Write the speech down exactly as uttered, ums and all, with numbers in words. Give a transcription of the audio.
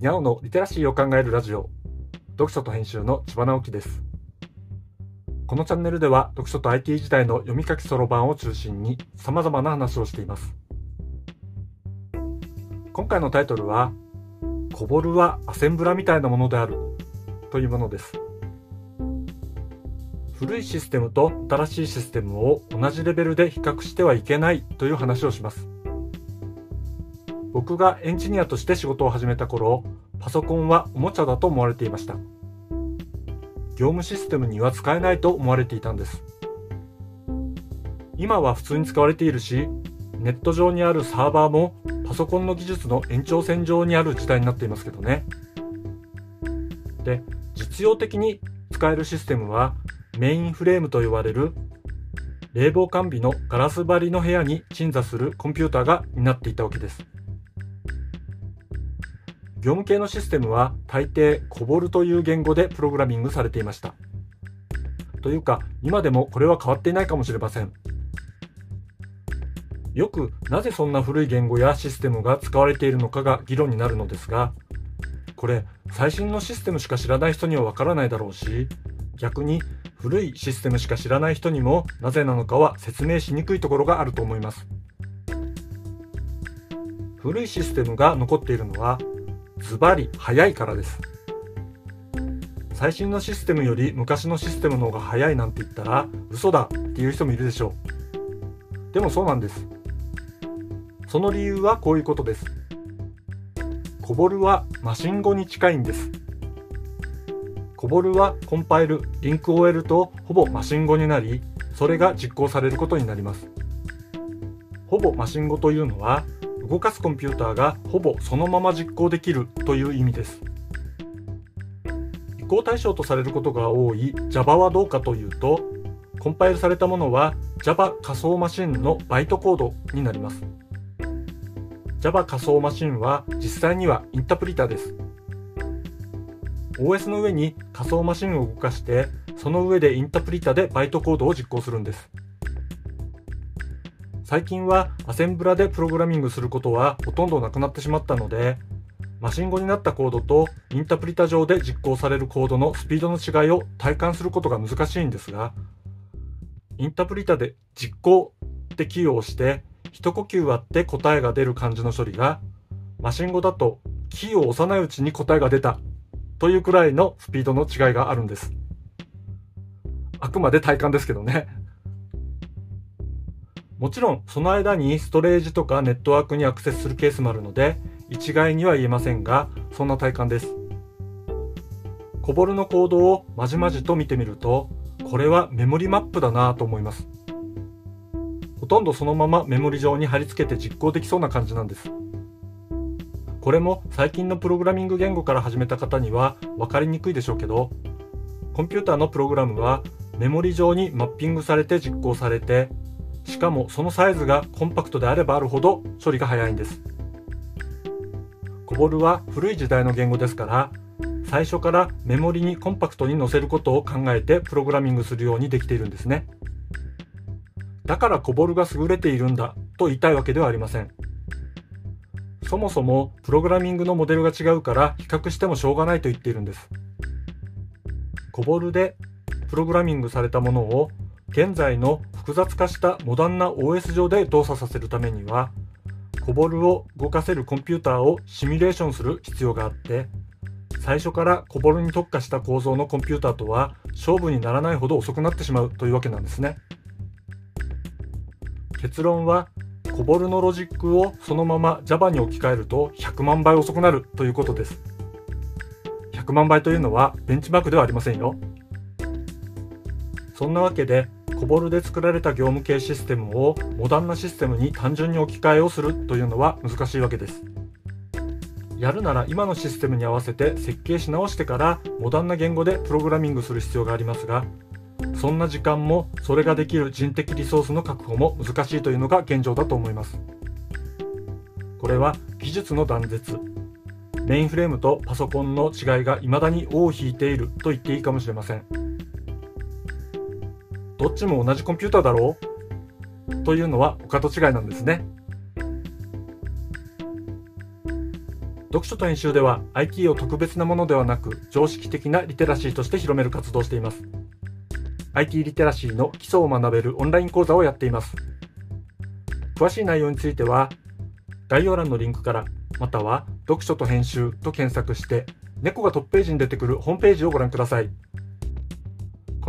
にゃおのリテラシーを考えるラジオ、読書と編集の千葉直樹です。このチャンネルでは読書と アイティー 時代の読み書きそろばんを中心にさまざまな話をしています。今回のタイトルはコボルはアセンブラみたいなものであるというものです。古いシステムと新しいシステムを同じレベルで比較してはいけないという話をします。僕がエンジニアとして仕事を始めた頃、パソコンはおもちゃだと思われていました。業務システムには使えないと思われていたんです。今は普通に使われているし、ネット上にあるサーバーもパソコンの技術の延長線上にある時代になっていますけどね。で、実用的に使えるシステムはメインフレームと呼ばれる冷房完備のガラス張りの部屋に鎮座するコンピューターが担っていたわけです。業務系のシステムは大抵コボルという言語でプログラミングされていました。というか今でもこれは変わっていないかもしれません。よくなぜそんな古い言語やシステムが使われているのかが議論になるのですが、これ最新のシステムしか知らない人にはわからないだろうし、逆に古いシステムしか知らない人にもなぜなのかは説明しにくいところがあると思います。古いシステムが残っているのはズバリ早いからです。最新のシステムより昔のシステムの方が早いなんて言ったら嘘だっていう人もいるでしょう。でもそうなんです。その理由はこういうことです。コボルはマシン語に近いんです。コボルはコンパイル、リンク オーエル とほぼマシン語になり、それが実行されることになります。ほぼマシン語というのは動かすコンピューターがほぼそのまま実行できるという意味です。移行対象とされることが多い ジャバ はどうかというと、コンパイルされたものは ジャバ 仮想マシンのバイトコードになります。ジャバ 仮想マシンは実際にはインタプリタです。オーエス の上に仮想マシンを動かして、その上でインタプリタでバイトコードを実行するんです。最近はアセンブラでプログラミングすることはほとんどなくなってしまったので、マシン語になったコードとインタプリタ上で実行されるコードのスピードの違いを体感することが難しいんですが、インタプリタで実行ってキーを押して一呼吸割って答えが出る感じの処理が、マシン語だとキーを押さないうちに答えが出たというくらいのスピードの違いがあるんです。あくまで体感ですけどね。もちろんその間にストレージとかネットワークにアクセスするケースもあるので一概には言えませんが、そんな体感です。コボルのコードをまじまじと見てみると、これはメモリマップだなぁと思います。ほとんどそのままメモリ上に貼り付けて実行できそうな感じなんです。これも最近のプログラミング言語から始めた方には分かりにくいでしょうけど、コンピューターのプログラムはメモリ上にマッピングされて実行されて、しかもそのサイズがコンパクトであればあるほど処理が早いんです。コボルは古い時代の言語ですから、最初からメモリにコンパクトに載せることを考えてプログラミングするようにできているんですね。だからコボルが優れているんだと言いたいわけではありません。そもそもプログラミングのモデルが違うから比較してもしょうがないと言っているんです。コボルでプログラミングされたものを現在の複雑化したモダンな オーエス 上で動作させるためには、コボルを動かせるコンピューターをシミュレーションする必要があって、最初からコボルに特化した構造のコンピューターとは勝負にならないほど遅くなってしまうというわけなんですね。結論は、コボルのロジックをそのまま ジャバ に置き換えるとひゃくまんばい遅くなるということです。ひゃくまんばいというのはベンチマークではありませんよ。そんなわけで、コボルで作られた業務系システムをモダンなシステムに単純に置き換えをするというのは難しいわけです。やるなら今のシステムに合わせて設計し直してからモダンな言語でプログラミングする必要がありますが、そんな時間もそれができる人的リソースの確保も難しいというのが現状だと思います。これは技術の断絶、メインフレームとパソコンの違いが未だに尾を引いていると言っていいかもしれません。どっちも同じコンピューターだろうというのは他と違いなんですね。読書と編集では アイティー を特別なものではなく常識的なリテラシーとして広める活動をしています。 アイティー リテラシーの基礎を学べるオンライン講座をやっています。詳しい内容については概要欄のリンクから、または読書と編集と検索して猫がトップページに出てくるホームページをご覧ください。こ